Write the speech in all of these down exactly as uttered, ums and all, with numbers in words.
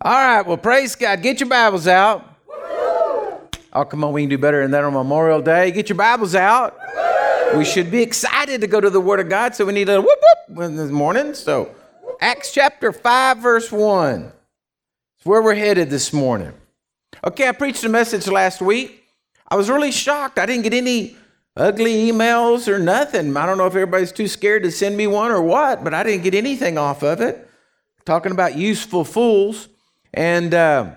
All right, well, praise God. Get your Bibles out. Oh, come on, we can do better than that on Memorial Day. Get your Bibles out. We should be excited to go to the Word of God, so we need a whoop whoop this morning. So Acts chapter five, verse one. It's where we're headed this morning. Okay, I preached a message last week. I was really shocked. I didn't get any ugly emails or nothing. I don't know if everybody's too scared to send me one or what, but I didn't get anything off of it. Talking about useful fools. And uh,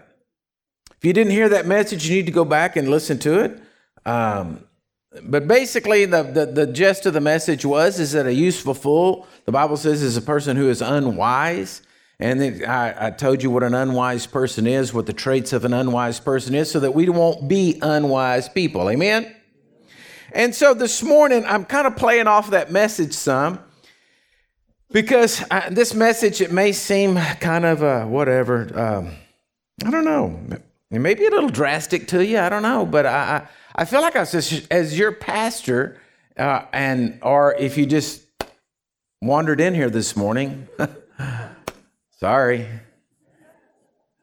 if you didn't hear that message, you need to go back and listen to it. Um, but basically, the, the, the gist of the message was is that a useful fool, the Bible says, is a person who is unwise. And then I, I told you what an unwise person is, what the traits of an unwise person is, so that we won't be unwise people. Amen? And so this morning, I'm kind of playing off that message some, because I, this message, it may seem kind of uh, whatever. Um, I don't know. It may be a little drastic to you. I don't know. But I, I, I feel like I was just, as your pastor, uh, and or if you just wandered in here this morning, sorry,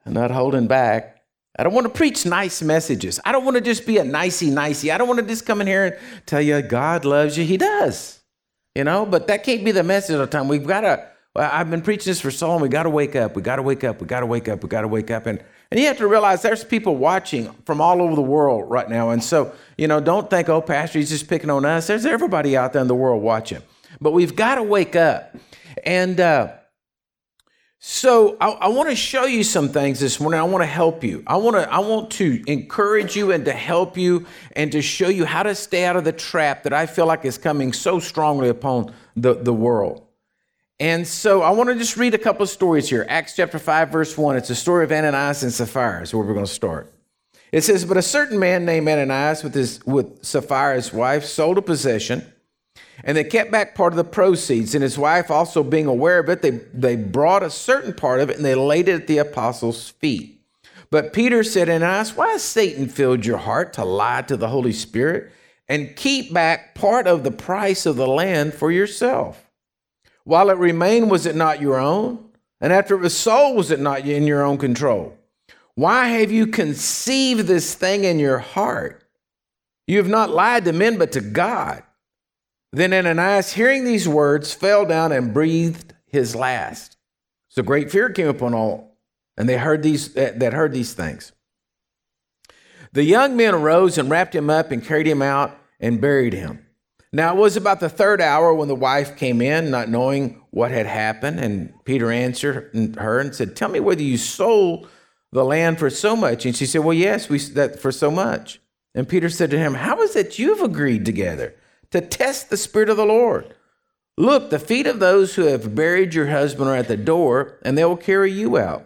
I'm not holding back. I don't want to preach nice messages. I don't want to just be a nicey-nicey. I don't want to just come in here and tell you God loves you. He does, you know, but that can't be the message all the time. We've got to, I've been preaching this for so long. We got to wake up. We got to wake up. We got to wake up. We got to wake up. And, and you have to realize there's people watching from all over the world right now. And so, you know, don't think, oh, pastor, he's just picking on us. There's everybody out there in the world watching, but we've got to wake up. And, uh, So I, I want to show you some things this morning. I want to help you. I want to I want to encourage you and to help you and to show you how to stay out of the trap that I feel like is coming so strongly upon the, the world. And so I want to just read a couple of stories here. Acts chapter five, verse one. It's the story of Ananias and Sapphira is where we're going to start. It says, but a certain man named Ananias with his with Sapphira's wife sold a possession. And they kept back part of the proceeds, and his wife also being aware of it, they, they brought a certain part of it and they laid it at the apostles' feet. But Peter said, Ananias, why has Satan filled your heart to lie to the Holy Spirit and keep back part of the price of the land for yourself? While it remained, was it not your own? And after it was sold, was it not in your own control? Why have you conceived this thing in your heart? You have not lied to men, but to God. Then Ananias, hearing these words, fell down and breathed his last. So great fear came upon all, and they heard these that heard these things. The young men arose and wrapped him up and carried him out and buried him. Now it was about the third hour when the wife came in, not knowing what had happened. And Peter answered her and said, "Tell me whether you sold the land for so much." And she said, "Well, yes, we that for so much." And Peter said to him, "How is it you've agreed together to test the Spirit of the Lord? Look, the feet of those who have buried your husband are at the door, and they will carry you out."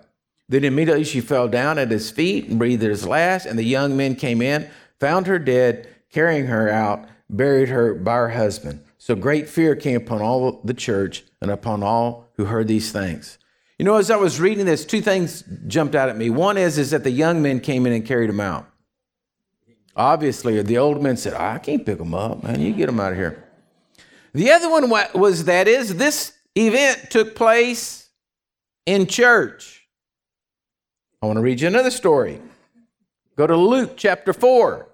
Then immediately she fell down at his feet and breathed his last, and the young men came in, found her dead, carrying her out, buried her by her husband. So great fear came upon all the church and upon all who heard these things. You know, as I was reading this, two things jumped out at me. One is, is that the young men came in and carried him out. Obviously, the old men said, I can't pick them up, man. You get them out of here. The other one was that is this event took place in church. I want to read you another story. Go to Luke chapter four,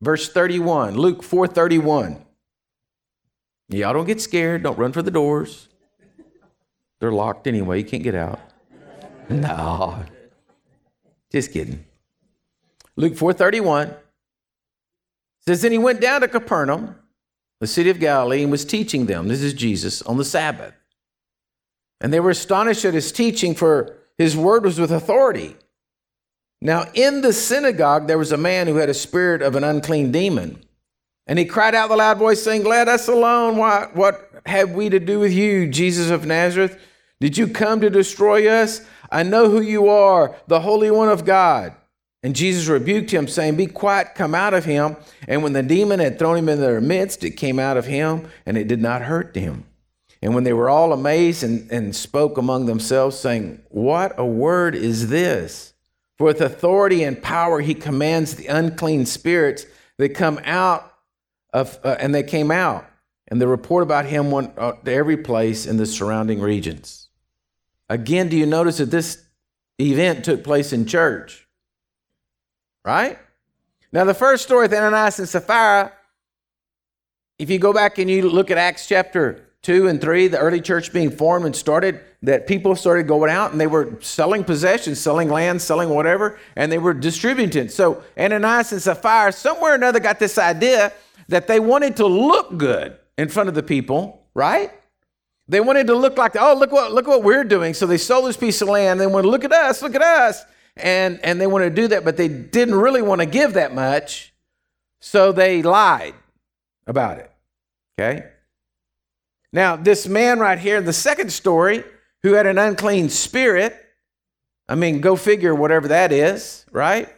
verse thirty-one. Luke four, thirty-one. Y'all don't get scared. Don't run for the doors. They're locked anyway. You can't get out. No, just kidding. Luke four, thirty-one. Says, then he went down to Capernaum, the city of Galilee, and was teaching them, this is Jesus, on the Sabbath. And they were astonished at his teaching, for his word was with authority. Now in the synagogue there was a man who had a spirit of an unclean demon. And he cried out with a loud voice, saying, let us alone, why, what have we to do with you, Jesus of Nazareth? Did you come to destroy us? I know who you are, the Holy One of God. And Jesus rebuked him, saying, be quiet, come out of him. And when the demon had thrown him in their midst, it came out of him, and it did not hurt him. And when they were all amazed and, and spoke among themselves, saying, what a word is this? For with authority and power he commands the unclean spirits that come out of, uh, and they came out. And the report about him went to every place in the surrounding regions. Again, do you notice that this event took place in church. Right? Now, the first story with Ananias and Sapphira, if you go back and you look at Acts chapter two and three, the early church being formed and started, that people started going out and they were selling possessions, selling land, selling whatever, and they were distributing. So Ananias and Sapphira, somewhere or another, got this idea that they wanted to look good in front of the people, right? They wanted to look like, oh, look what look what we're doing. So they sold this piece of land. They wanted to look at us, look at us. And, and they wanted to do that, but they didn't really want to give that much. So they lied about it, okay? Now, this man right here, the second story, who had an unclean spirit, I mean, go figure whatever that is, right?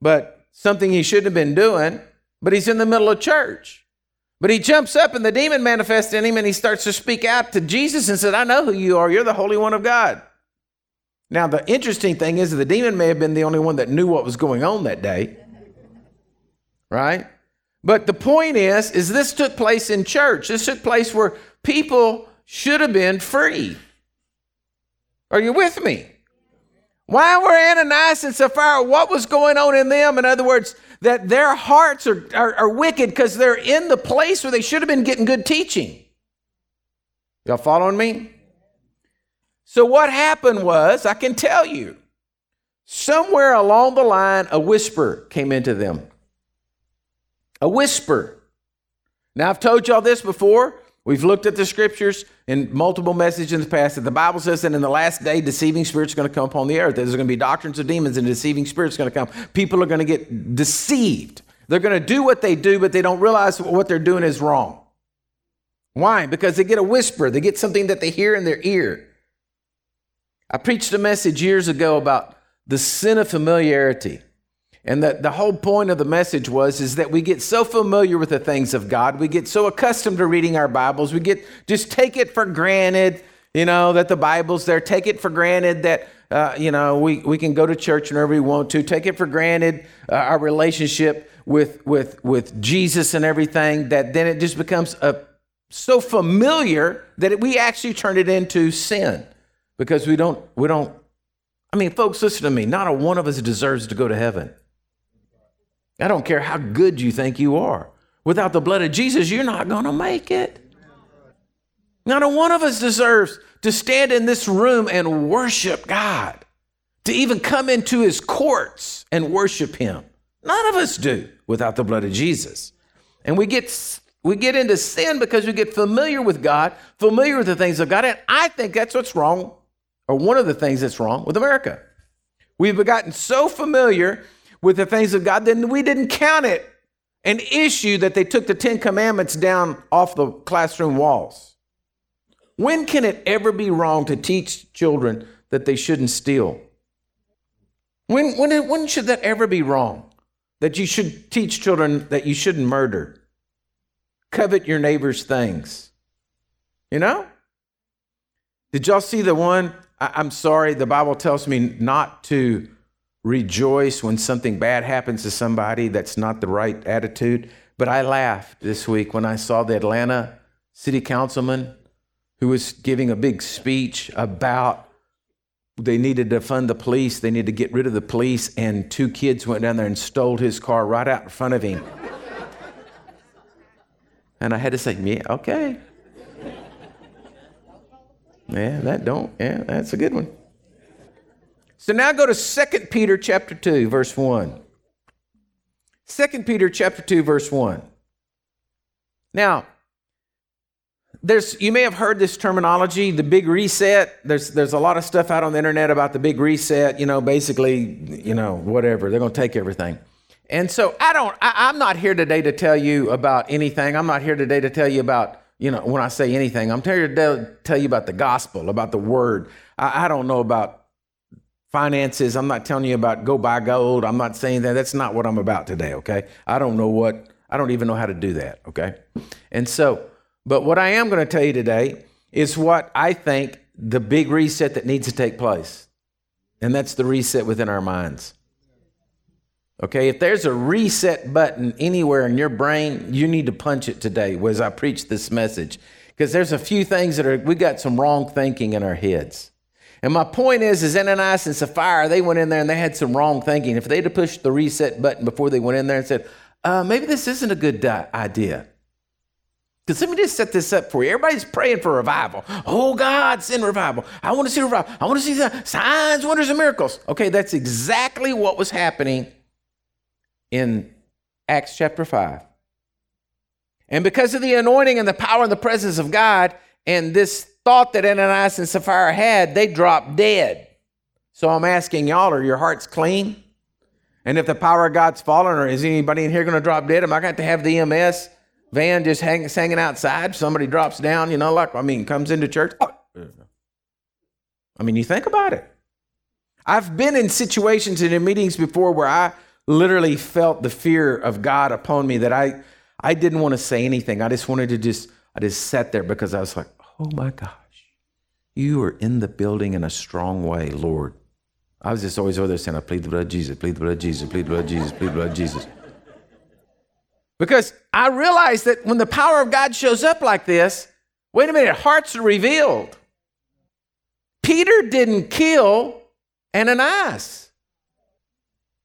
But something he shouldn't have been doing, but he's in the middle of church. But he jumps up and the demon manifests in him and he starts to speak out to Jesus and said, I know who you are. You're the Holy One of God. Now, the interesting thing is that the demon may have been the only one that knew what was going on that day, right? But the point is, is this took place in church. This took place where people should have been free. Are you with me? Why were Ananias and Sapphira, what was going on in them? In other words, that their hearts are, are, are wicked because they're in the place where they should have been getting good teaching. Y'all following me? So what happened was, I can tell you, somewhere along the line, a whisper came into them. A whisper. Now, I've told y'all this before. We've looked at the scriptures in multiple messages in the past that the Bible says that in the last day, deceiving spirits are going to come upon the earth. There's going to be doctrines of demons and deceiving spirits are going to come. People are going to get deceived. They're going to do what they do, but they don't realize what they're doing is wrong. Why? Because they get a whisper. They get something that they hear in their ear. I preached a message years ago about the sin of familiarity. And the, the whole point of the message was is that we get so familiar with the things of God. We get so accustomed to reading our Bibles. We get just take it for granted, you know, that the Bible's there. Take it for granted that, uh, you know, we, we can go to church whenever we want to. Take it for granted uh, our relationship with, with, with Jesus and everything, that then it just becomes a, so familiar that it, we actually turn it into sin because we don't, we don't. I mean, folks, listen to me. Not a one of us deserves to go to heaven. I don't care how good you think you are. Without the blood of Jesus, you're not going to make it. Not a one of us deserves to stand in this room and worship God, to even come into his courts and worship him. None of us do without the blood of Jesus. And we get we get into sin because we get familiar with God, familiar with the things of God. And I think that's what's wrong, or one of the things that's wrong with America. We've gotten so familiar with the things of God, then we didn't count it an issue that they took the Ten Commandments down off the classroom walls. When can it ever be wrong to teach children that they shouldn't steal? When, when, when should that ever be wrong? That you should teach children that you shouldn't murder, covet your neighbor's things, you know? Did y'all see the one? I, I'm sorry, the Bible tells me not to rejoice when something bad happens to somebody. That's not the right attitude. But I laughed this week when I saw the Atlanta city councilman who was giving a big speech about they needed to fund the police. They needed to get rid of the police. And two kids went down there and stole his car right out in front of him. And I had to say, yeah, okay. Yeah, that don't. Yeah, that's a good one. So now go to Second Peter chapter two, verse one. Second Peter chapter two, verse one. Now, there's you may have heard this terminology, the big reset. There's there's a lot of stuff out on the internet about the big reset, you know, basically, you know, whatever. They're going to take everything. And so I don't, I, I'm not here today to tell you about anything. I'm not here today to tell you about, you know, when I say anything, I'm here to tell you about the gospel, about the word. I, I don't know about finances. I'm not telling you about go buy gold. I'm not saying that. That's not what I'm about today, okay? I don't know what, I don't even know how to do that, okay? And so, but what I am going to tell you today is what I think the big reset that needs to take place. And that's the reset within our minds. Okay, if there's a reset button anywhere in your brain, you need to punch it today as I preach this message. Because there's a few things that are, we got some wrong thinking in our heads. And my point is, is Ananias and Sapphira, they went in there and they had some wrong thinking. If they'd have pushed the reset button before they went in there and said, uh, maybe this isn't a good uh, idea. Because let me just set this up for you. Everybody's praying for revival. Oh, God, send revival. I want to see revival. I want to see signs, wonders, and miracles. Okay, that's exactly what was happening in Acts chapter five. And because of the anointing and the power and the presence of God and this thought that Ananias and Sapphira had, they dropped dead. So I'm asking y'all, are your hearts clean? And if the power of God's fallen, or is anybody in here going to drop dead? Am I going to have the E M S van just hang, hanging outside? Somebody drops down, you know, like, I mean, comes into church. Oh. I mean, you think about it. I've been in situations and in meetings before where I literally felt the fear of God upon me that I, I didn't want to say anything. I just wanted to just, I just sat there because I was like, oh my gosh, you are in the building in a strong way, Lord. I was just always over there saying, I plead the blood of Jesus, plead the blood of Jesus, plead the blood of Jesus, plead the blood of Jesus. Because I realized that when the power of God shows up like this, wait a minute, hearts are revealed. Peter didn't kill Ananias.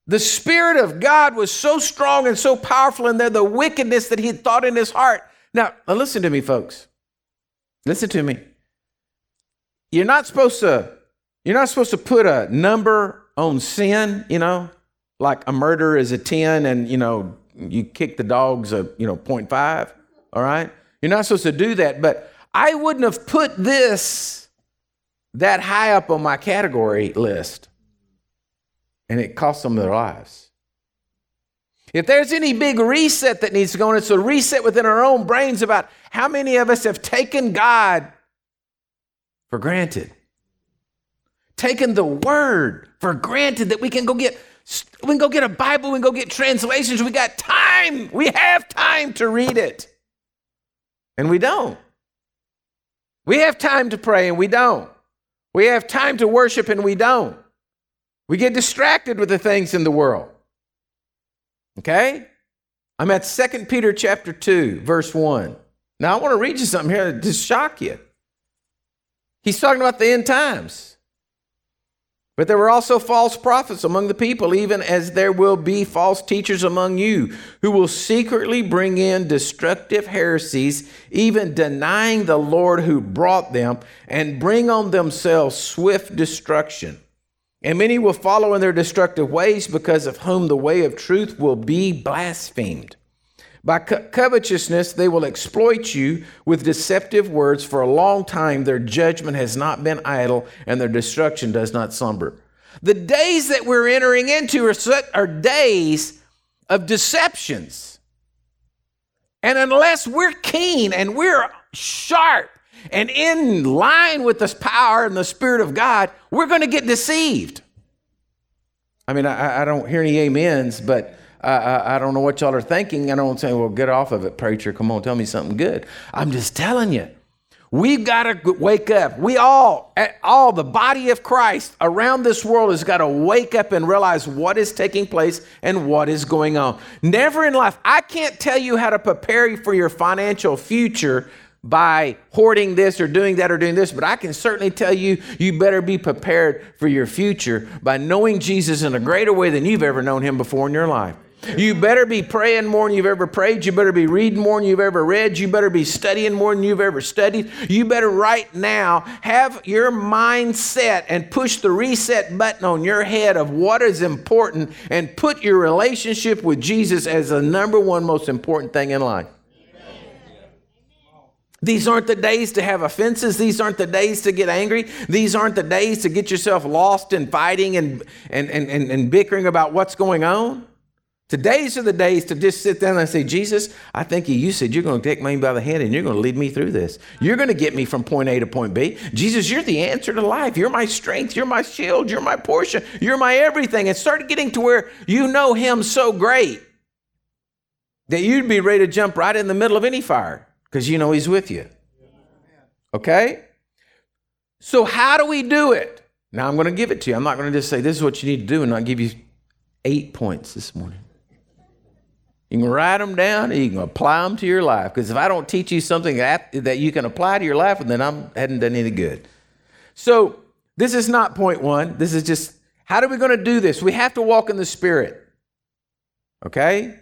The Spirit of God was so strong and so powerful in there, the wickedness that he had thought in his heart. Now, now listen to me, folks. Listen to me. You're not supposed to, you're not supposed to put a number on sin, you know, like a murder is a ten and, you know, you kick the dogs a, you know, point five, all right? You're not supposed to do that, but I wouldn't have put this that high up on my category list, and it cost them their lives. If there's any big reset that needs to go on, it's a reset within our own brains about how many of us have taken God for granted, taken the Word for granted, that we can go get... We can go get a Bible. We can go get translations. We got time. We have time to read it. And we don't. We have time to pray and we don't. We have time to worship and we don't. We get distracted with the things in the world. Okay? I'm at Second Peter chapter two, verse one. Now I want to read you something here to shock you. He's talking about the end times. But there were also false prophets among the people, even as there will be false teachers among you, who will secretly bring in destructive heresies, even denying the Lord who brought them, and bring on themselves swift destruction. And many will follow in their destructive ways, because of whom the way of truth will be blasphemed. By co- covetousness, they will exploit you with deceptive words. For a long time, their judgment has not been idle, and their destruction does not slumber. The days that we're entering into are, are days of deceptions. And unless we're keen and we're sharp and in line with this power and the Spirit of God, we're going to get deceived. I mean, I, I don't hear any amens, but... I, I, I don't know what y'all are thinking. I don't say, well, get off of it, preacher. Come on, tell me something good. I'm just telling you, we've got to wake up. We all, all the body of Christ around this world has got to wake up and realize what is taking place and what is going on. Never in life. I can't tell you how to prepare for your financial future by hoarding this or doing that or doing this, but I can certainly tell you, you better be prepared for your future by knowing Jesus in a greater way than you've ever known him before in your life. You better be praying more than you've ever prayed. You better be reading more than you've ever read. You better be studying more than you've ever studied. You better right now have your mind set and push the reset button on your head of what is important and put your relationship with Jesus as the number one most important thing in life. These aren't the days to have offenses. These aren't the days to get angry. These aren't the days to get yourself lost in fighting and, and, and, and, and bickering about what's going on. Today's are the days to just sit down and say, Jesus, I think you said you're going to take me by the hand and you're going to lead me through this. You're going to get me from point A to point B. Jesus, you're the answer to life. You're my strength. You're my shield. You're my portion. You're my everything. And start getting to where you know him so great that you'd be ready to jump right in the middle of any fire because you know he's with you. Okay? So how do we do it? Now I'm going to give it to you. I'm not going to just say this is what you need to do and not give you eight points this morning. You can write them down and you can apply them to your life. Because if I don't teach you something that you can apply to your life, then I haven't done any good. So This is not point one. This is just, how are we going to do this? We have to walk in the Spirit. Okay?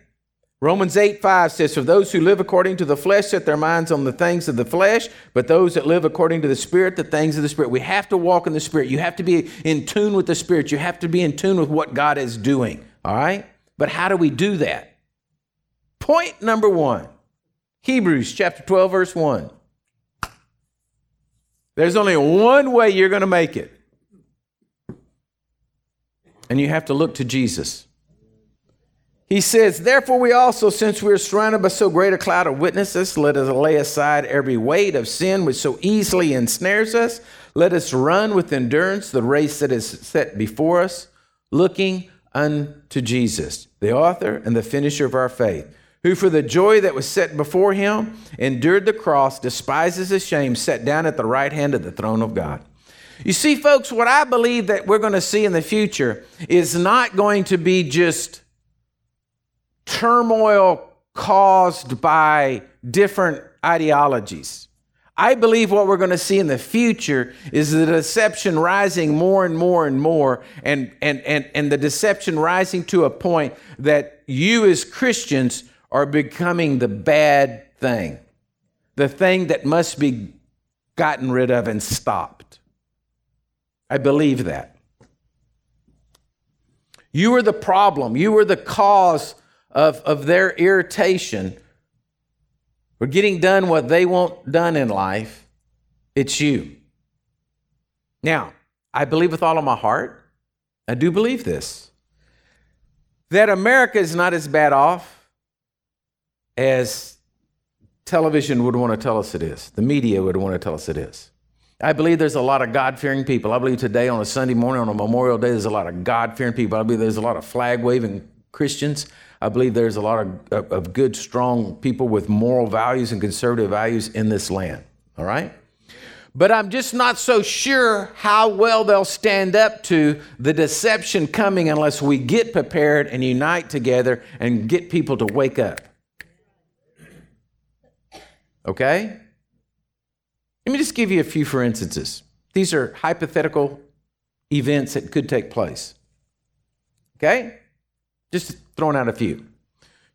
Romans eight five says, "For those who live according to the flesh set their minds on the things of the flesh, but those that live according to the Spirit, the things of the Spirit." We have to walk in the Spirit. You have to be in tune with the Spirit. You have to be in tune with what God is doing. All right? But how do we do that? Point number one, Hebrews chapter twelve, verse one. There's only one way you're going to make it. And you have to look to Jesus. He says, "Therefore we also, since we are surrounded by so great a cloud of witnesses, let us lay aside every weight of sin which so easily ensnares us. Let us run with endurance the race that is set before us, looking unto Jesus, the author and the finisher of our faith, who for the joy that was set before him endured the cross, despises the shame, sat down at the right hand of the throne of God." You see, folks, what I believe that we're going to see in the future is not going to be just turmoil caused by different ideologies. I believe what we're going to see in the future is the deception rising more and more and more, and and and, and the deception rising to a point that you as Christians are becoming the bad thing, the thing that must be gotten rid of and stopped. I believe that. You were the problem. You were the cause of, of their irritation. We're getting done what they want done in life. It's you. Now, I believe with all of my heart, I do believe this, that America is not as bad off as television would want to tell us it is. The media would want to tell us it is. I believe there's a lot of God-fearing people. I believe today on a Sunday morning, on a Memorial Day, there's a lot of God-fearing people. I believe there's a lot of flag-waving Christians. I believe there's a lot of, of good, strong people with moral values and conservative values in this land, all right? But I'm just not so sure how well they'll stand up to the deception coming unless we get prepared and unite together and get people to wake up. Okay? Let me just give you a few for instances. These are hypothetical events that could take place. Okay? Just throwing out a few.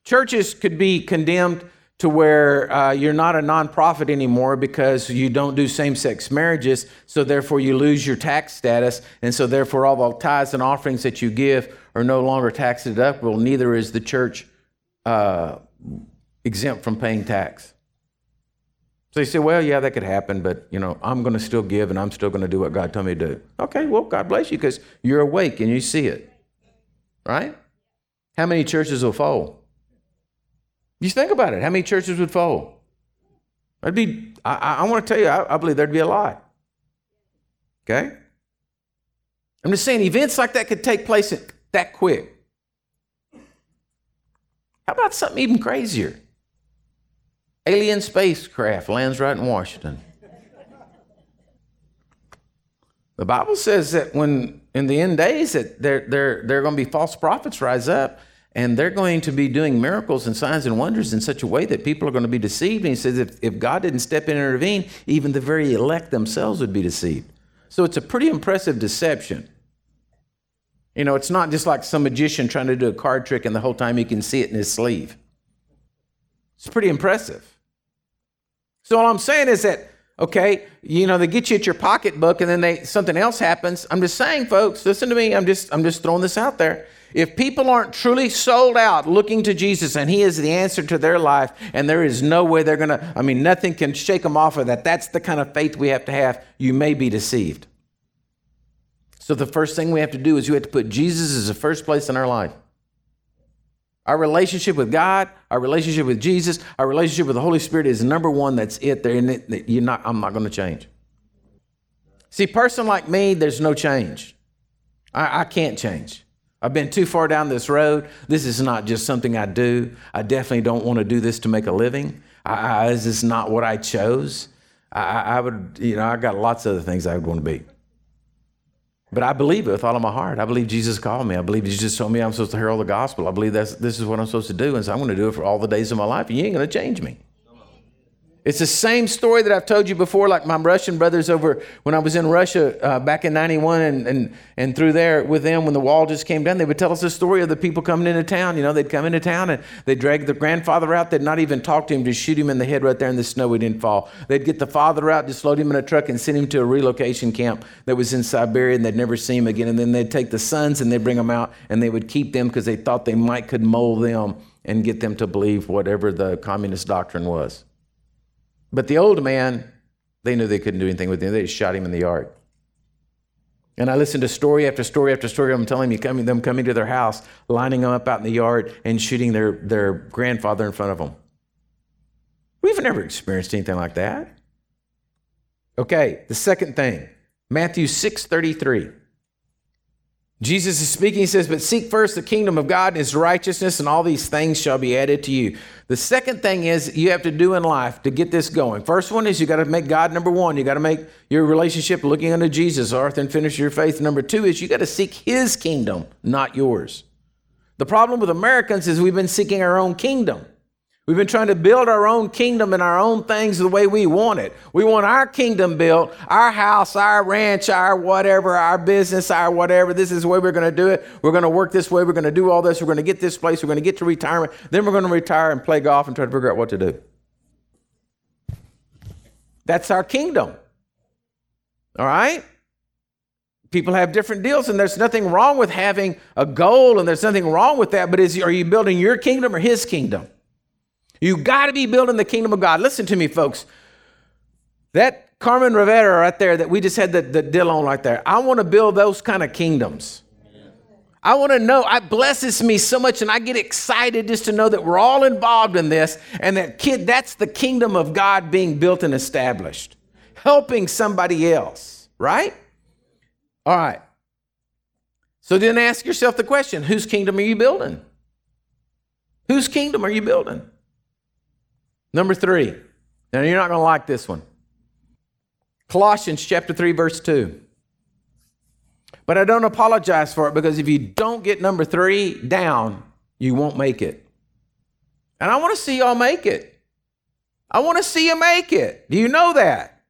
Churches could be condemned to where uh, you're not a nonprofit anymore because you don't do same-sex marriages, so therefore you lose your tax status, and so therefore all the tithes and offerings that you give are no longer tax deductible. Neither is the church uh, exempt from paying tax. So you say, well, yeah, that could happen, but, you know, I'm going to still give and I'm still going to do what God told me to do. Okay, well, God bless you because you're awake and you see it, right? How many churches will fold? You think about it. How many churches would fold? I'd be, I, I, I want to tell you, I, I believe there'd be a lot. Okay? I'm just saying events like that could take place that quick. How about something even crazier? Alien spacecraft lands right in Washington. The Bible says that when in the end days that there, there, there are going to be false prophets rise up, and they're going to be doing miracles and signs and wonders in such a way that people are going to be deceived. And he says if, if God didn't step in and intervene, even the very elect themselves would be deceived. So it's a pretty impressive deception. You know, it's not just like some magician trying to do a card trick and the whole time he can see it in his sleeve. It's pretty impressive. So all I'm saying is that, okay, you know, they get you at your pocketbook and then they something else happens. I'm just saying, folks, listen to me. I'm just I'm just throwing this out there. If people aren't truly sold out looking to Jesus and he is the answer to their life, and there is no way they're going to, I mean, nothing can shake them off of that. That's the kind of faith we have to have. You may be deceived. So the first thing we have to do is we have to put Jesus as the first place in our life. Our relationship with God, our relationship with Jesus, our relationship with the Holy Spirit is number one. That's it. There, you're not. I'm not going to change. See, person like me, there's no change. I, I can't change. I've been too far down this road. This is not just something I do. I definitely don't want to do this to make a living. I, I, this is not what I chose. I, I would, you know, I got lots of other things I would want to be. But I believe it with all of my heart. I believe Jesus called me. I believe Jesus told me I'm supposed to herald the gospel. I believe that's, this is what I'm supposed to do. And so I'm going to do it for all the days of my life. And you ain't going to change me. It's the same story that I've told you before, like my Russian brothers over when I was in Russia uh, back in ninety-one and, and, and through there with them when the wall just came down. They would tell us the story of the people coming into town. You know, they'd come into town and they'd drag their grandfather out. They'd not even talk to him, just shoot him in the head right there in the snow. He didn't fall. They'd get the father out, just load him in a truck and send him to a relocation camp that was in Siberia, and they'd never see him again. And then they'd take the sons and they'd bring them out, and they would keep them because they thought they might could mold them and get them to believe whatever the communist doctrine was. But the old man, they knew they couldn't do anything with him. They just shot him in the yard. And I listened to story after story after story of them telling me, coming, them coming to their house, lining them up out in the yard and shooting their, their grandfather in front of them. We've never experienced anything like that. Okay, the second thing, Matthew six thirty-three. Jesus is speaking, he says, but seek first the kingdom of God and his righteousness, and all these things shall be added to you. The second thing is you have to do in life to get this going. First one is you got to make God number one. You got to make your relationship looking unto Jesus, author and finisher of your faith. Number two is you got to seek his kingdom, not yours. The problem with Americans is we've been seeking our own kingdom. We've been trying to build our own kingdom and our own things the way we want it. We want our kingdom built, our house, our ranch, our whatever, our business, our whatever. This is the way we're going to do it. We're going to work this way. We're going to do all this. We're going to get this place. We're going to get to retirement. Then we're going to retire and play golf and try to figure out what to do. That's our kingdom. All right? People have different deals, and there's nothing wrong with having a goal, and there's nothing wrong with that. But is, are you building your kingdom or his kingdom? You got to be building the kingdom of God. Listen to me, folks. That Carmen Rivera right there that we just had the, the deal on right there. I want to build those kind of kingdoms. I want to know, it blesses me so much, and I get excited just to know that we're all involved in this, and that kid, that's the kingdom of God being built and established, helping somebody else, right? All right. So then ask yourself the question, whose kingdom are you building? Whose kingdom are you building? Number three, now you're not going to like this one. Colossians chapter three, verse two. But I don't apologize for it, because if you don't get number three down, you won't make it. And I want to see y'all make it. I want to see you make it. Do you know that?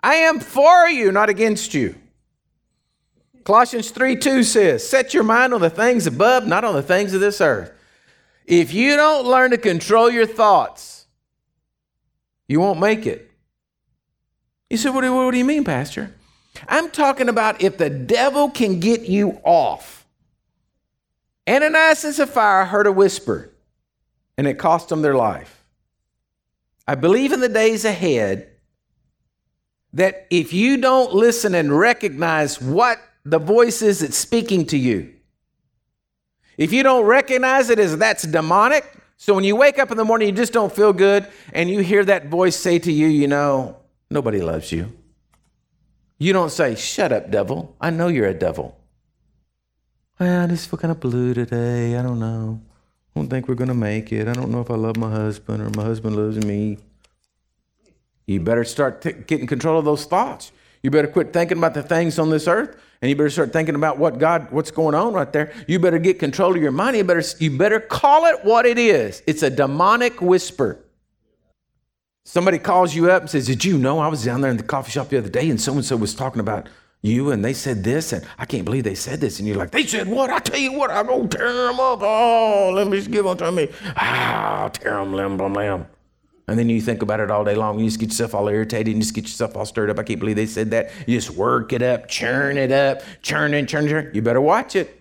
I am for you, not against you. Colossians three two says, set your mind on the things above, not on the things of this earth. If you don't learn to control your thoughts, you won't make it. You said, what do, what do you mean, Pastor? I'm talking about if the devil can get you off. Ananias and Sapphira heard a whisper, and it cost them their life. I believe in the days ahead that if you don't listen and recognize what the voice is that's speaking to you, if you don't recognize it as that's demonic, so when you wake up in the morning, you just don't feel good, and you hear that voice say to you, you know, nobody loves you. You don't say, shut up, devil. I know you're a devil. Well, I just feel kind of blue today. I don't know. I don't think we're going to make it. I don't know if I love my husband or my husband loves me. You better start t- getting control of those thoughts. You better quit thinking about the things on this earth, and you better start thinking about what God, what's going on right there. You better get control of your mind. You better, you better call it what it is. It's a demonic whisper. Somebody calls you up and says, did you know I was down there in the coffee shop the other day, and so-and-so was talking about you, and they said this, and I can't believe they said this. And you're like, they said what? I tell you what, I'm going to tear them up. Oh, let me just give them to me. Ah, I'll tear them, limb, limb, limb. And then you think about it all day long. You just get yourself all irritated and just get yourself all stirred up. I can't believe they said that. You just work it up, churn it up, churn and churn, churn. You better watch it,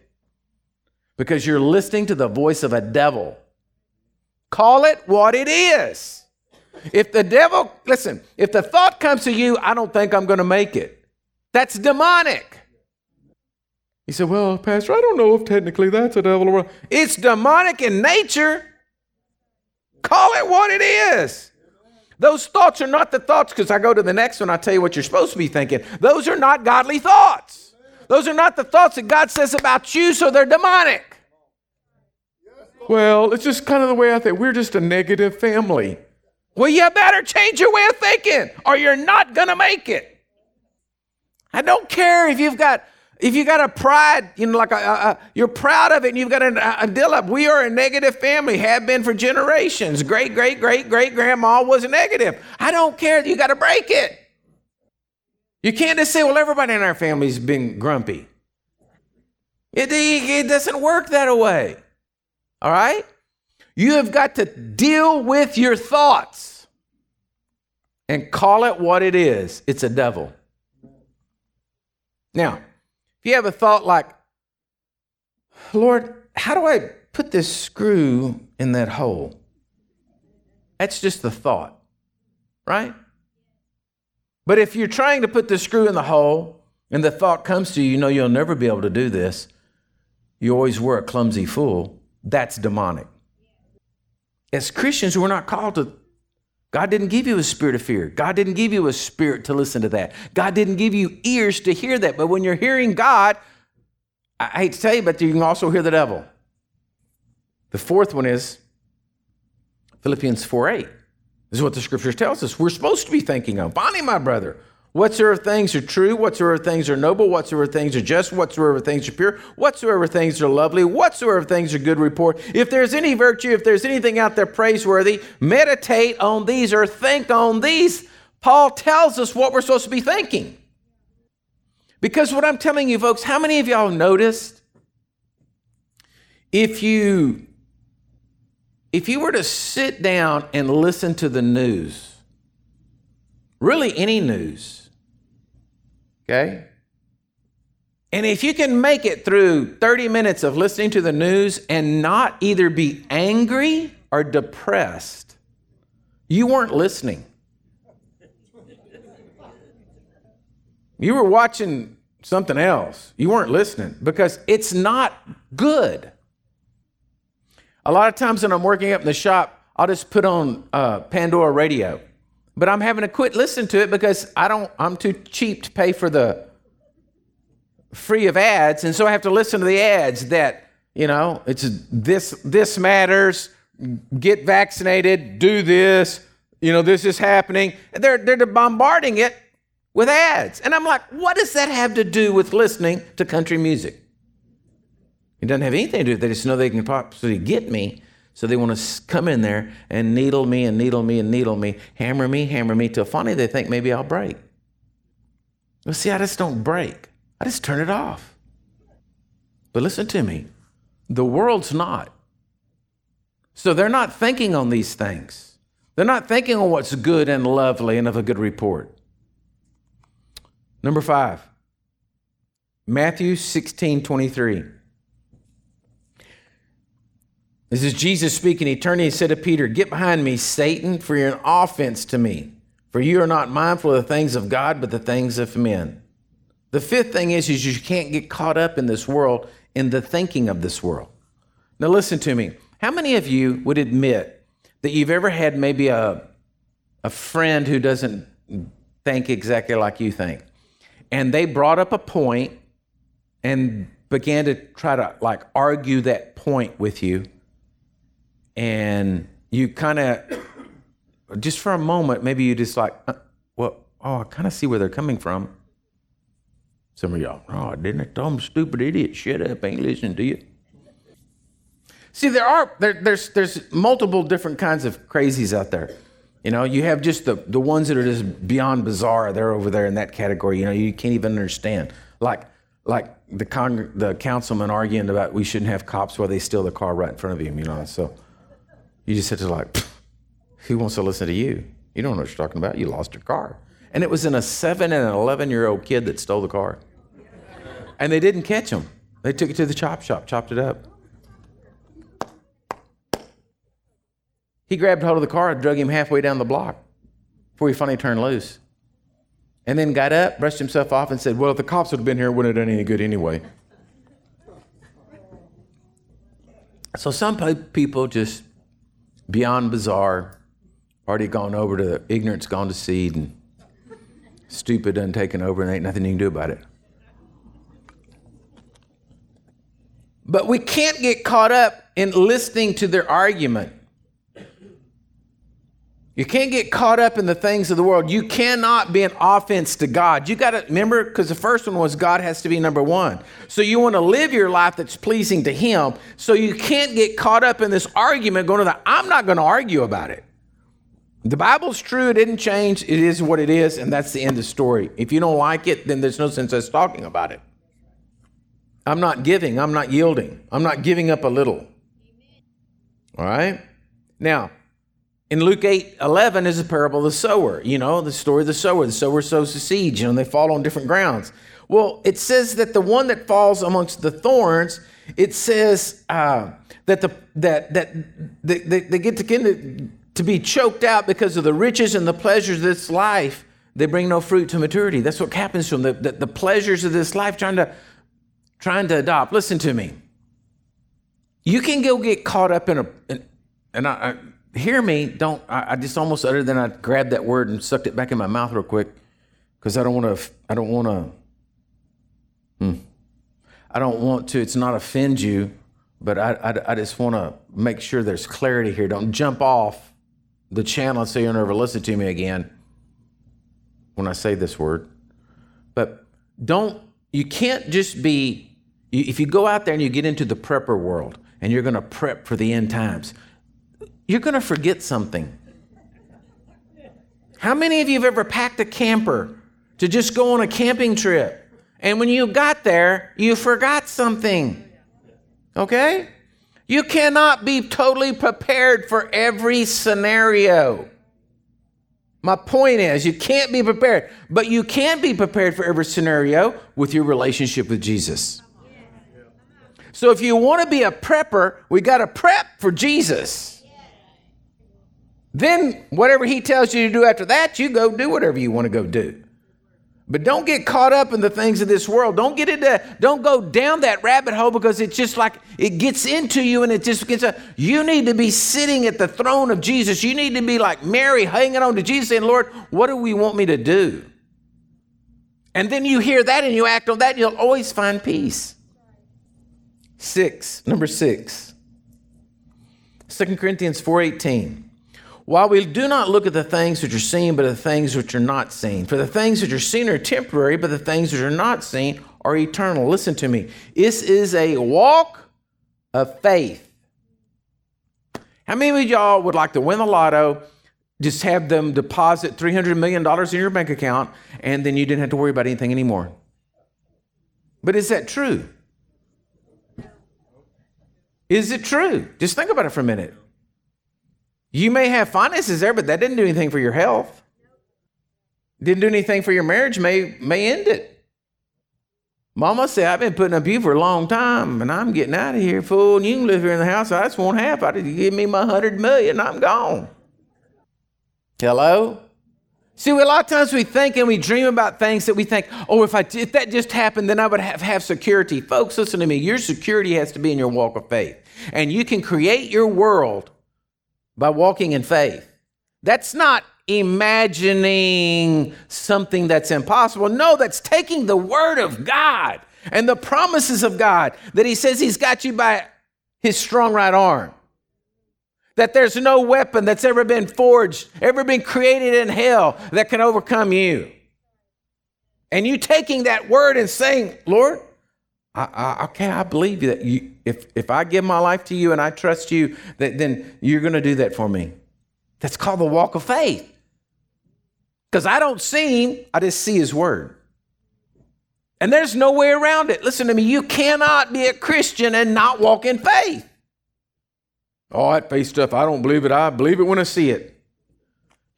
because you're listening to the voice of a devil. Call it what it is. If the devil, listen, if the thought comes to you, I don't think I'm going to make it, that's demonic. You say, well, Pastor, I don't know if technically that's a devil or what. It's demonic in nature. Call it what it is. Those thoughts are not the thoughts, because I go to the next one, I tell you what you're supposed to be thinking. Those are not godly thoughts. Those are not the thoughts that God says about you, so they're demonic. Well, it's just kind of the way I think. We're just a negative family. Well, you better change your way of thinking, or you're not going to make it. I don't care if you've got If you got a pride, you know, like a, a, you're proud of it and you've got a, a deal up. We are a negative family, have been for generations. Great, great, great, great grandma was negative. I don't care. You got to break it. You can't just say, well, everybody in our family's been grumpy. It, it doesn't work that way. All right. You have got to deal with your thoughts and call it what it is. It's a devil. Now, you have a thought like, Lord, how do I put this screw in that hole? That's just the thought, right? But if you're trying to put the screw in the hole and the thought comes to you, you know, you'll never be able to do this. You always were a clumsy fool. That's demonic. As Christians, we're not called to. God didn't give you a spirit of fear. God didn't give you a spirit to listen to that. God didn't give you ears to hear that. But when you're hearing God, I hate to tell you, but you can also hear the devil. The fourth one is Philippians four eight. This is what the scriptures tells us. We're supposed to be thinking of. Bonnie, my brother, whatsoever things are true, whatsoever things are noble, whatsoever things are just, whatsoever things are pure, whatsoever things are lovely, whatsoever things are good report. If there's any virtue, if there's anything out there praiseworthy, meditate on these or think on these. Paul tells us what we're supposed to be thinking. Because what I'm telling you, folks, how many of y'all noticed if you, if you were to sit down and listen to the news, really any news, okay? And if you can make it through thirty minutes of listening to the news and not either be angry or depressed, you weren't listening. You were watching something else. You weren't listening because it's not good. A lot of times when I'm working up in the shop, I'll just put on uh, Pandora radio. But I'm having to quit listening to it because I don't, I'm too cheap to pay for the free of ads. And so I have to listen to the ads that, you know, it's this, this matters, get vaccinated, do this, you know, this is happening. They're, they're bombarding it with ads. And I'm like, what does that have to do with listening to country music? It doesn't have anything to do with it. They just know they can possibly get me. So they want to come in there and needle me and needle me and needle me, hammer me, hammer me, till finally they think maybe I'll break. Well, see, I just don't break. I just turn it off. But listen to me. The world's not. So they're not thinking on these things. They're not thinking on what's good and lovely and of a good report. Number five, Matthew sixteen twenty-three. This is Jesus speaking. He turned and he said to Peter, "Get behind me, Satan, for you're an offense to me. For you are not mindful of the things of God, but the things of men." The fifth thing is, is you can't get caught up in this world, in the thinking of this world. Now, listen to me. How many of you would admit that you've ever had maybe a, a friend who doesn't think exactly like you think? And they brought up a point and began to try to like argue that point with you. And you kind of, just for a moment, maybe you just like, uh, well, oh, I kind of see where they're coming from. Some of y'all, oh, didn't I tell them, stupid idiot, shut up, I ain't listening to you. See, there are, there, there's there's multiple different kinds of crazies out there. You know, you have just the, the ones that are just beyond bizarre. They're over there in that category. You know, you can't even understand. Like like the con- the councilman arguing about we shouldn't have cops while they steal the car right in front of him, you know, so. You just had to like, who wants to listen to you? You don't know what you're talking about. You lost your car. And it was in a seven and an eleven-year-old kid that stole the car. And they didn't catch him. They took it to the chop shop, chopped it up. He grabbed hold of the car and drug him halfway down the block before he finally turned loose. And then got up, brushed himself off, and said, well, if the cops would have been here, it wouldn't have done any good anyway. So some people just... beyond bizarre, already gone over to the ignorance, gone to seed, and stupid done taken over, and ain't nothing you can do about it. But we can't get caught up in listening to their argument. You can't get caught up in the things of the world. You cannot be an offense to God. You got to remember, because the first one was God has to be number one. So you want to live your life that's pleasing to him. So you can't get caught up in this argument going to the, I'm not going to argue about it. The Bible's true. It didn't change. It is what it is. And that's the end of the story. If you don't like it, then there's no sense us talking about it. I'm not giving. I'm not yielding. I'm not giving up a little. All right. Now, in Luke eight eleven is a parable of the sower, you know, the story of the sower. The sower sows the seeds, you know, and they fall on different grounds. Well, it says that the one that falls amongst the thorns, it says uh, that the that that they, they, they get to, to be choked out because of the riches and the pleasures of this life. They bring no fruit to maturity. That's what happens to them, the, the, the pleasures of this life, trying to trying to adopt. Listen to me. You can go get caught up in a, in, and I. I Hear me, don't, I, I just almost uttered, then I grabbed that word and sucked it back in my mouth real quick because I don't want to, I don't want to, hmm, I don't want to, it's not offend you, but I, I, I just want to make sure there's clarity here. Don't jump off the channel so you'll never listen to me again when I say this word. But don't, you can't just be, if you go out there and you get into the prepper world and you're going to prep for the end times, you're going to forget something. How many of you have ever packed a camper to just go on a camping trip? And when you got there, you forgot something. Okay? You cannot be totally prepared for every scenario. My point is, you can't be prepared, but you can be prepared for every scenario with your relationship with Jesus. So if you want to be a prepper, we got to prep for Jesus. Then whatever he tells you to do after that, you go do whatever you want to go do. But don't get caught up in the things of this world. Don't get into, don't go down that rabbit hole because it's just like it gets into you and it just gets a, you need to be sitting at the throne of Jesus. You need to be like Mary hanging on to Jesus saying, Lord, what do we want me to do? And then you hear that and you act on that and you'll always find peace. Six, number six, Second Corinthians four eighteen. While we do not look at the things which are seen, but the things which are not seen. For the things which are seen are temporary, but the things which are not seen are eternal. Listen to me. This is a walk of faith. How many of y'all would like to win the lotto, just have them deposit three hundred million dollars in your bank account, and then you didn't have to worry about anything anymore? But is that true? Is it true? Just think about it for a minute. You may have finances there, but that didn't do anything for your health. Didn't do anything for your marriage, may, may end it. Mama said, I've been putting up you for a long time, and I'm getting out of here, fool, and you can live here in the house. I just want half. I just give me my one hundred million dollars, I'm gone. Hello? See, a lot of times we think and we dream about things that we think, oh, if I if that just happened, then I would have, have security. Folks, listen to me. Your security has to be in your walk of faith, and you can create your world by walking in faith. That's not imagining something that's impossible. No, that's taking the word of God and the promises of God that he says he's got you by his strong right arm. That there's no weapon that's ever been forged, ever been created in hell that can overcome you. And you taking that word and saying, Lord, I, I, okay, I believe that you, if, if I give my life to you and I trust you, that then you're going to do that for me. That's called the walk of faith. Because I don't see him, I just see his word. And there's no way around it. Listen to me, you cannot be a Christian and not walk in faith. Oh, that faith stuff, I don't believe it. I believe it when I see it.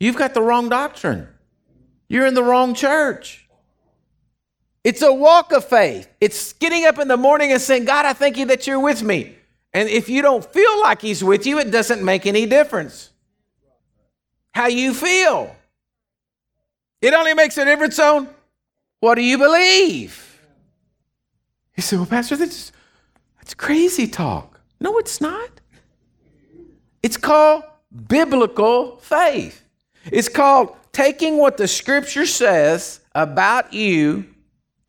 You've got the wrong doctrine. You're in the wrong church. It's a walk of faith. It's getting up in the morning and saying, God, I thank you that you're with me. And if you don't feel like he's with you, it doesn't make any difference how you feel. It only makes a difference on what do you believe? You say, well, Pastor, that's, that's crazy talk. No, it's not. It's called biblical faith. It's called taking what the scripture says about you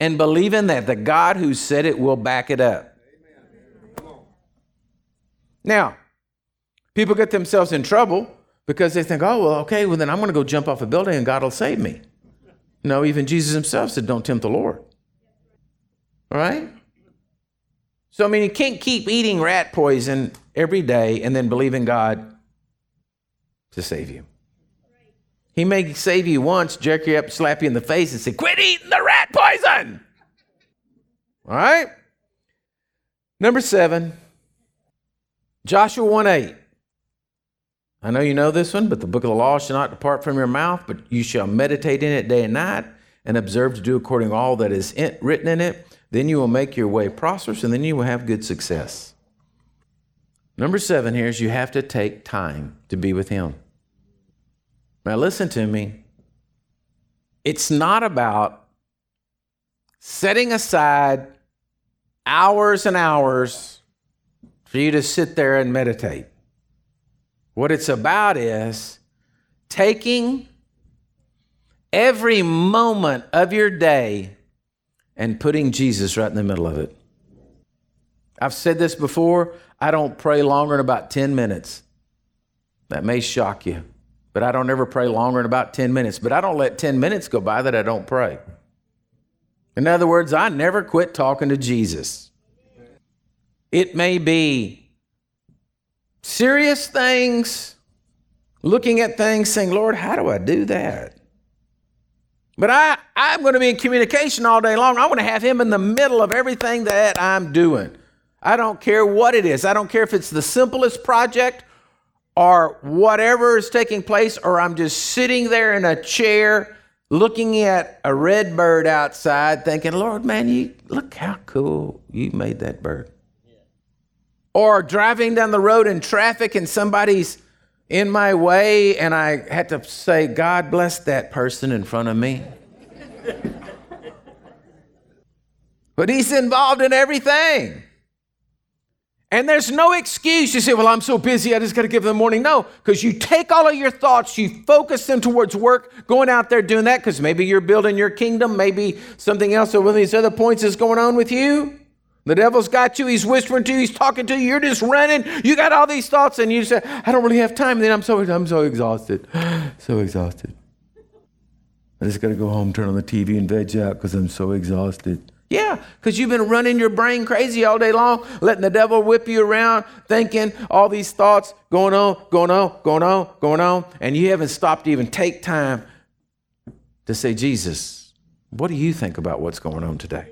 and believing that the God who said it will back it up. Now, people get themselves in trouble because they think, oh, well, okay, well, then I'm going to go jump off a building and God will save me. No, even Jesus himself said, don't tempt the Lord. All right? So, I mean, you can't keep eating rat poison every day and then believe in God to save you. He may save you once, jerk you up, slap you in the face and say, quit eating the rat poison. All right? Number seven, Joshua one eight. I know you know this one, but the book of the law shall not depart from your mouth, but you shall meditate in it day and night and observe to do according to all that is in, written in it. Then you will make your way prosperous, and then you will have good success. Number seven here is you have to take time to be with him. Now listen to me. It's not about setting aside hours and hours for you to sit there and meditate. What it's about is taking every moment of your day and putting Jesus right in the middle of it. I've said this before. I don't pray longer than about ten minutes. That may shock you, but I don't ever pray longer than about ten minutes. But I don't let ten minutes go by that I don't pray. In other words, I never quit talking to Jesus. It may be serious things, looking at things, saying, Lord, how do I do that? But I, I'm going to be in communication all day long. I want to have him in the middle of everything that I'm doing. I don't care what it is. I don't care if it's the simplest project or whatever is taking place, or I'm just sitting there in a chair looking at a red bird outside thinking, Lord, man, you look how cool you made that bird. Yeah. Or driving down the road in traffic and somebody's in my way and I had to say, God bless that person in front of me. But he's involved in everything. And there's no excuse. You say, well, I'm so busy, I just got to give them the morning. No, because you take all of your thoughts, you focus them towards work, going out there doing that, because maybe you're building your kingdom, maybe something else or one of these other points is going on with you. The devil's got you. He's whispering to you. He's talking to you. You're just running. You got all these thoughts, and you say, I don't really have time. And then I'm so, I'm so exhausted, so exhausted. I just got to go home, turn on the T V, and veg out because I'm so exhausted. Yeah, because you've been running your brain crazy all day long, letting the devil whip you around, thinking all these thoughts going on, going on, going on, going on, and you haven't stopped to even take time to say, Jesus, what do you think about what's going on today?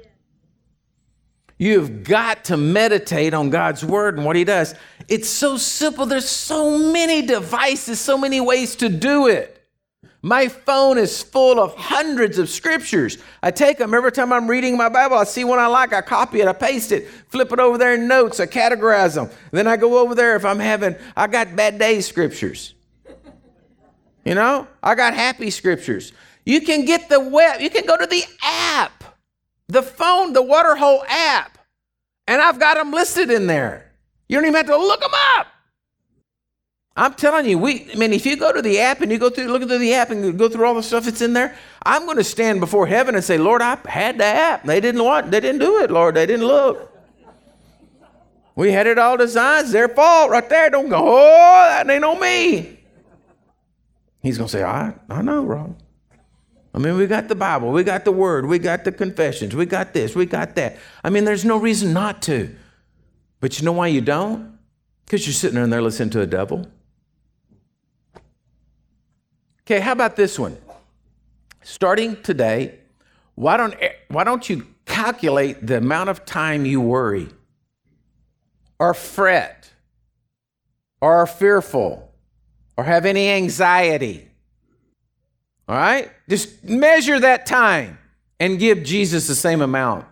You've got to meditate on God's word and what he does. It's so simple. There's so many devices, so many ways to do it. My phone is full of hundreds of scriptures. I take them every time I'm reading my Bible. I see one I like. I copy it. I paste it, flip it over there in notes. I categorize them. Then I go over there if I'm having, I got bad day scriptures. You know, I got happy scriptures. You can get the web. You can go to the app, the phone, the Waterhole app. And I've got them listed in there. You don't even have to look them up. I'm telling you, we, I mean, if you go to the app and you go through, look through the app and go through all the stuff that's in there, I'm going to stand before heaven and say, Lord, I had the app. They didn't want, they didn't do it, Lord. They didn't look. We had it all designed. It's their fault right there. Don't go, oh, that ain't on me. He's going to say, I, I know, Rob. I mean, we got the Bible. We got the word. We got the confessions. We got this. We got that. I mean, there's no reason not to. But you know why you don't? Because you're sitting in there listening to a devil. Okay, how about this one? Starting today, why don't why don't you calculate the amount of time you worry or fret or are fearful or have any anxiety? All right? Just measure that time and give Jesus the same amount.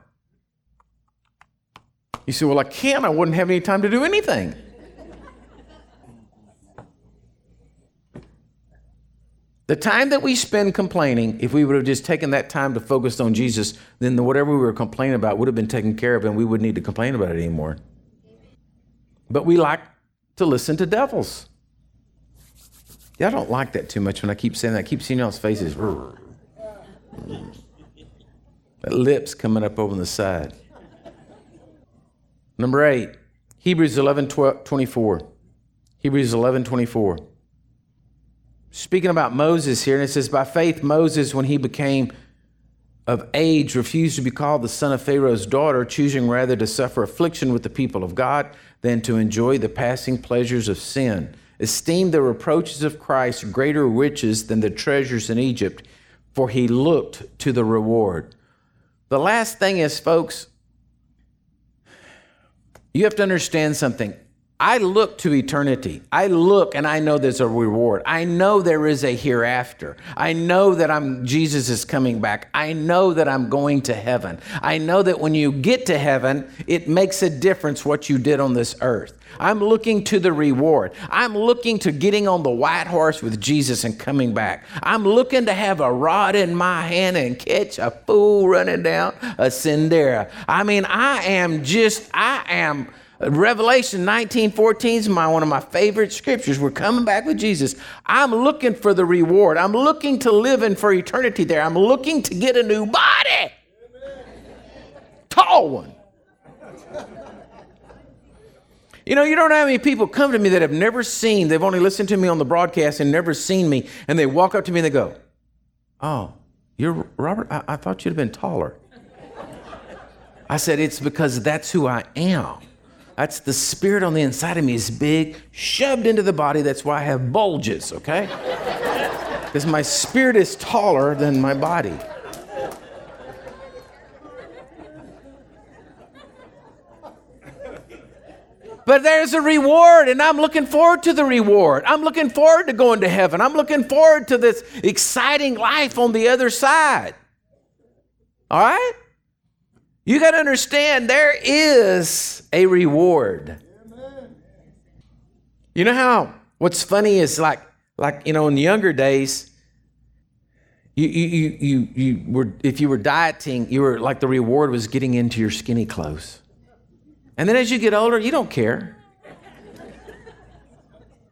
You say, well, I can't. I wouldn't have any time to do anything. The time that we spend complaining, if we would have just taken that time to focus on Jesus, then the, whatever we were complaining about would have been taken care of and we wouldn't need to complain about it anymore. But we like to listen to devils. Y'all don't like that too much when I keep saying that. I keep seeing y'all's faces. That lips coming up over the side. Number eight, Hebrews eleven twenty-four. Hebrews eleven twenty-four. speaking about Moses here, and it says, by faith, Moses, when he became of age, refused to be called the son of Pharaoh's daughter, choosing rather to suffer affliction with the people of God than to enjoy the passing pleasures of sin, esteemed the reproaches of Christ greater riches than the treasures in Egypt, for he looked to the reward. The last thing is, folks, you have to understand something. I look to eternity. I look and I know there's a reward. I know there is a hereafter. I know that I'm Jesus is coming back. I know that I'm going to heaven. I know that when you get to heaven, it makes a difference what you did on this earth. I'm looking to the reward. I'm looking to getting on the white horse with Jesus and coming back. I'm looking to have a rod in my hand and catch a fool running down a sendera. I mean, I am just, I am... Revelation nineteen fourteen is my, one of my favorite scriptures. We're coming back with Jesus. I'm looking for the reward. I'm looking to live in for eternity there. I'm looking to get a new body. Amen. Tall one. You know, you don't know how many people come to me that have never seen, they've only listened to me on the broadcast and never seen me. And they walk up to me and they go, oh, you're Robert? I, I thought you'd have been taller. I said, it's because that's who I am. That's the spirit on the inside of me is big, shoved into the body. That's why I have bulges, okay? Because my spirit is taller than my body. But there's a reward, and I'm looking forward to the reward. I'm looking forward to going to heaven. I'm looking forward to this exciting life on the other side. All right? You got to understand there is a reward. Amen. You know how what's funny is like, like, you know, in the younger days, you, you, you, you were, if you were dieting, you were like the reward was getting into your skinny clothes. And then as you get older, you don't care.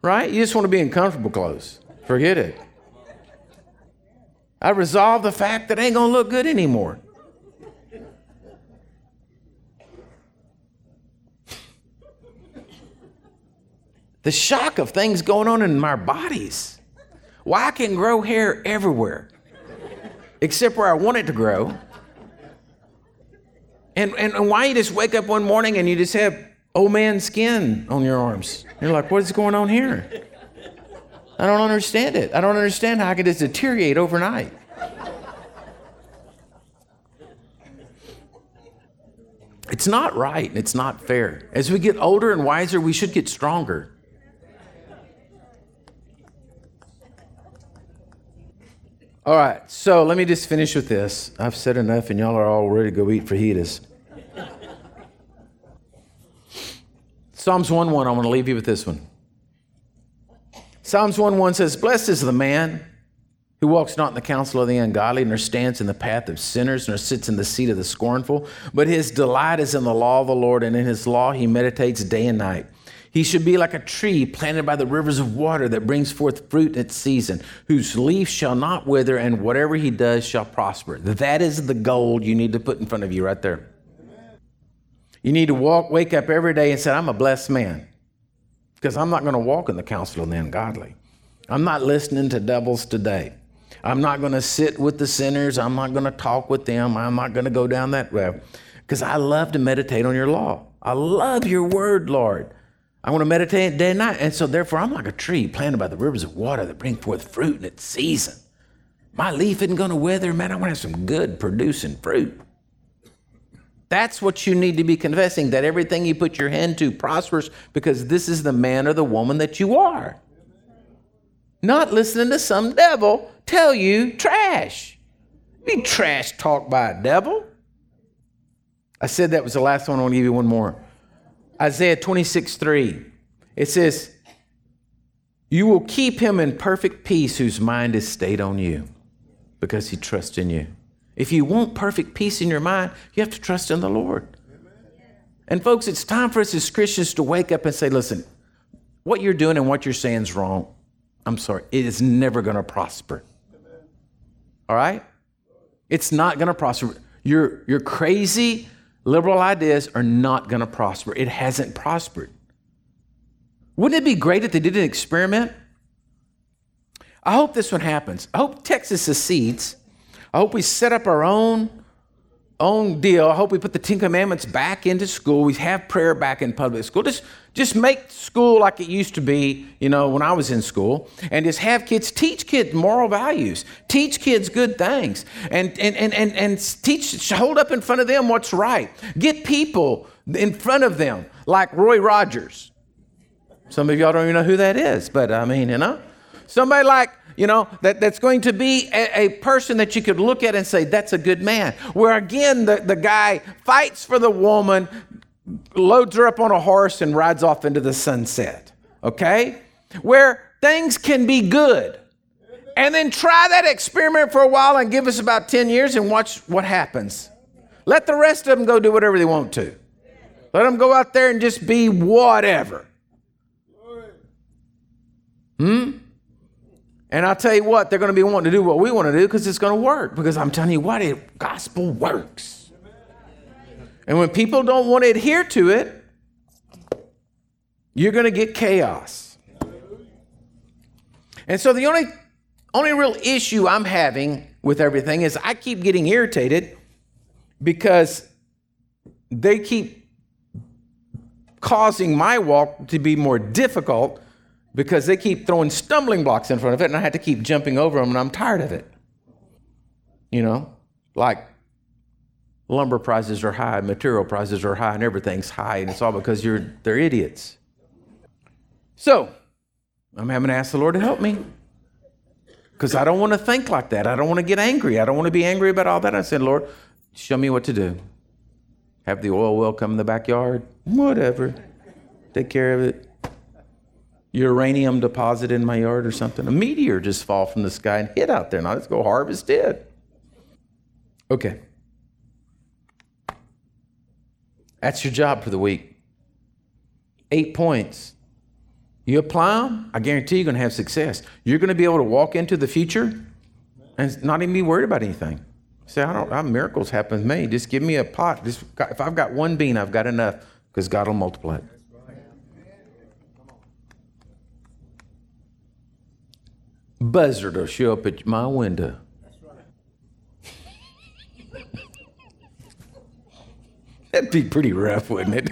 Right? You just want to be in comfortable clothes. Forget it. I resolved the fact that I ain't going to look good anymore. The shock of things going on in our bodies. Why I can grow hair everywhere, except where I want it to grow. And, and and why you just wake up one morning and you just have old man skin on your arms. You're like, what is going on here? I don't understand it. I don't understand how I could just deteriorate overnight. It's not right and it's not fair. As we get older and wiser, we should get stronger. All right, so let me just finish with this. I've said enough, and y'all are all ready to go eat fajitas. Psalms one one, I want to leave you with this one. Psalms one one says, blessed is the man who walks not in the counsel of the ungodly, nor stands in the path of sinners, nor sits in the seat of the scornful, but his delight is in the law of the Lord, and in his law he meditates day and night. He should be like a tree planted by the rivers of water that brings forth fruit in its season, whose leaf shall not wither, and whatever he does shall prosper. That is the goal you need to put in front of you right there. You need to walk, wake up every day and say, I'm a blessed man, because I'm not going to walk in the counsel of the ungodly. I'm not listening to devils today. I'm not going to sit with the sinners. I'm not going to talk with them. I'm not going to go down that road, because I love to meditate on your law. I love your word, Lord. I want to meditate day and night. And so therefore, I'm like a tree planted by the rivers of water that bring forth fruit in its season. My leaf isn't going to wither. Man, I want to have some good producing fruit. That's what you need to be confessing, that everything you put your hand to prospers, because this is the man or the woman that you are. Not listening to some devil tell you trash. Be trash talked by a devil. I said that was the last one. I want to give you one more. Isaiah twenty-six three, it says, you will keep him in perfect peace whose mind is stayed on you, because he trusts in you. If you want perfect peace in your mind, you have to trust in the Lord. Amen. And folks, it's time for us as Christians to wake up and say, listen, what you're doing and what you're saying is wrong. I'm sorry, it is never going to prosper. Amen. All right? It's not going to prosper. You're, you're crazy. Liberal ideas are not going to prosper. It hasn't prospered. Wouldn't it be great if they did an experiment? I hope this one happens. I hope Texas secedes. I hope we set up our own own deal. I hope we put the Ten Commandments back into school. We have prayer back in public school. Just, just make school like it used to be, you know, when I was in school, and just have kids, teach kids moral values, teach kids good things, and and and and, and teach, hold up in front of them what's right. Get people in front of them like Roy Rogers. Some of y'all don't even know who that is, but I mean, you know, somebody like, you know, that, that's going to be a, a person that you could look at and say, that's a good man. Where again, the, the guy fights for the woman, loads her up on a horse and rides off into the sunset. Okay? Where things can be good. And then try that experiment for a while and give us about ten years and watch what happens. Let the rest of them go do whatever they want to. Let them go out there and just be whatever. Hmm? And I'll tell you what, they're going to be wanting to do what we want to do because it's going to work. Because I'm telling you what, the gospel works. And when people don't want to adhere to it, you're going to get chaos. And so the only, only real issue I'm having with everything is I keep getting irritated because they keep causing my walk to be more difficult because they keep throwing stumbling blocks in front of it, and I had to keep jumping over them, and I'm tired of it. You know, like lumber prices are high, material prices are high, and everything's high, and it's all because you're they're idiots. So I'm having to ask the Lord to help me because I don't want to think like that. I don't want to get angry. I don't want to be angry about all that. I said, Lord, show me what to do. Have the oil well come in the backyard, whatever. Take care of it. Uranium deposit in my yard or something. A meteor just fall from the sky and hit out there. Now let's go harvest it. Okay. That's your job for the week. Eight points. You apply them, I guarantee you're going to have success. You're going to be able to walk into the future and not even be worried about anything. Say, I don't, I, miracles happen to me. Just give me a pot. Just, if I've got one bean, I've got enough because God will multiply it. Buzzard will show up at my window. That's right. That'd be pretty rough, wouldn't it?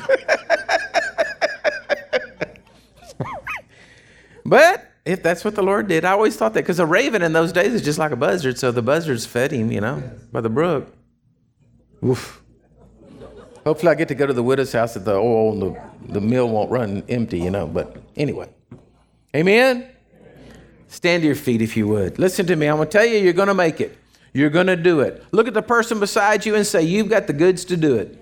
But if that's what the Lord did, I always thought that because a raven in those days is just like a buzzard, so the buzzards fed him, you know, yes. By the brook. Oof. Hopefully I get to go to the widow's house at the oil and the, the mill won't run empty, you know, but anyway. Amen? Stand to your feet if you would. Listen to me. I'm going to tell you, you're going to make it. You're going to do it. Look at the person beside you and say, you've got the goods to do it.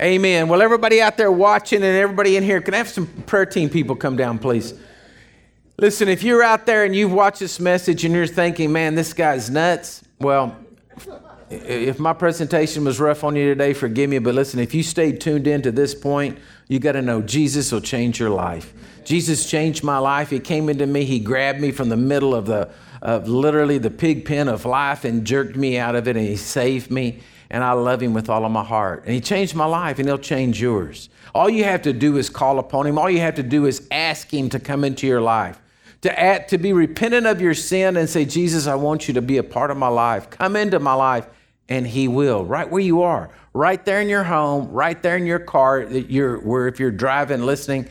Amen. Well, everybody out there watching and everybody in here, can I have some prayer team people come down, please? Listen, if you're out there and you've watched this message and you're thinking, man, this guy's nuts. Well, if my presentation was rough on you today, forgive me. But listen, if you stayed tuned in to this point, you got to know Jesus will change your life. Jesus changed my life. He came into me. He grabbed me from the middle of the, of literally the pig pen of life and jerked me out of it. And he saved me. And I love him with all of my heart. And he changed my life and he'll change yours. All you have to do is call upon him. All you have to do is ask him to come into your life, to act, to be repentant of your sin and say, Jesus, I want you to be a part of my life. Come into my life. And he will, right where you are, right there in your home, right there in your car, you're, where if you're driving, listening,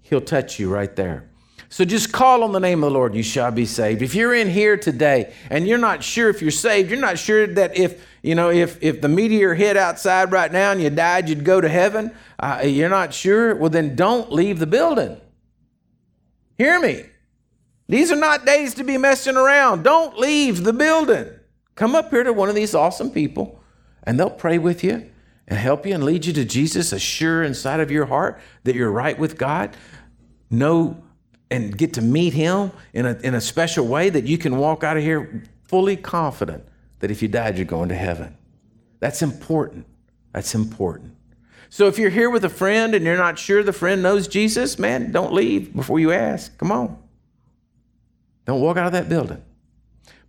he'll touch you right there. So just call on the name of the Lord, you shall be saved. If you're in here today and you're not sure if you're saved, you're not sure that if, you know, if, if the meteor hit outside right now and you died, you'd go to heaven. Uh, you're not sure. Well, then don't leave the building. Hear me. These are not days to be messing around. Don't leave the building. Come up here to one of these awesome people and they'll pray with you and help you and lead you to Jesus, assure inside of your heart that you're right with God. Know and get to meet him in a, in a special way that you can walk out of here fully confident that if you died, you're going to heaven. That's important. That's important. So if you're here with a friend and you're not sure the friend knows Jesus, man, don't leave before you ask. Come on. Don't walk out of that building.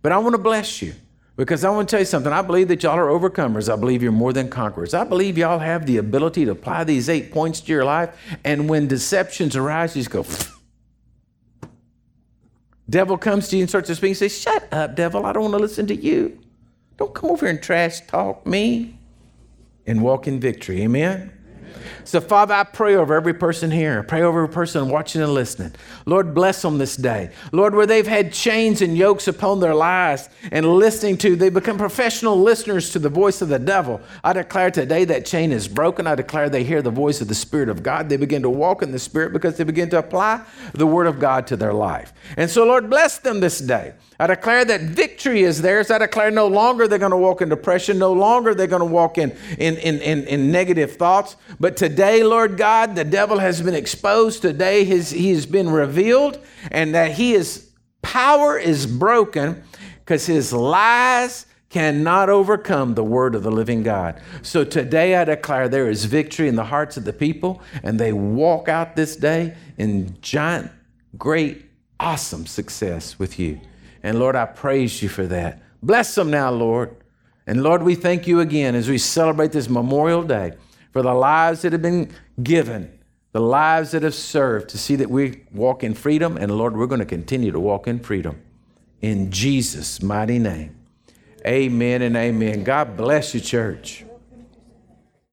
But I want to bless you. Because I want to tell you something. I believe that y'all are overcomers. I believe you're more than conquerors. I believe y'all have the ability to apply these eight points to your life. And when deceptions arise, you just go, Devil comes to you and starts to speak and says, shut up, devil. I don't want to listen to you. Don't come over here and trash talk me. And walk in victory. Amen. So, Father, I pray over every person here. I pray over every person watching and listening. Lord, bless them this day. Lord, where they've had chains and yokes upon their lives and listening to, they become professional listeners to the voice of the devil. I declare today that chain is broken. I declare they hear the voice of the Spirit of God. They begin to walk in the Spirit because they begin to apply the Word of God to their life. And so, Lord, bless them this day. I declare that victory is theirs. I declare no longer they're going to walk in depression. No longer they're going to walk in, in, in, in, in negative thoughts. But today, Lord God, the devil has been exposed. Today, his, he has been revealed, and that he is, power is broken because his lies cannot overcome the word of the living God. So today I declare there is victory in the hearts of the people, and they walk out this day in giant, great, awesome success with you. And Lord, I praise you for that. Bless them now, Lord. And Lord, we thank you again as we celebrate this Memorial Day for the lives that have been given, the lives that have served to see that we walk in freedom. And Lord, we're going to continue to walk in freedom in Jesus' mighty name. Amen and amen. God bless you, church.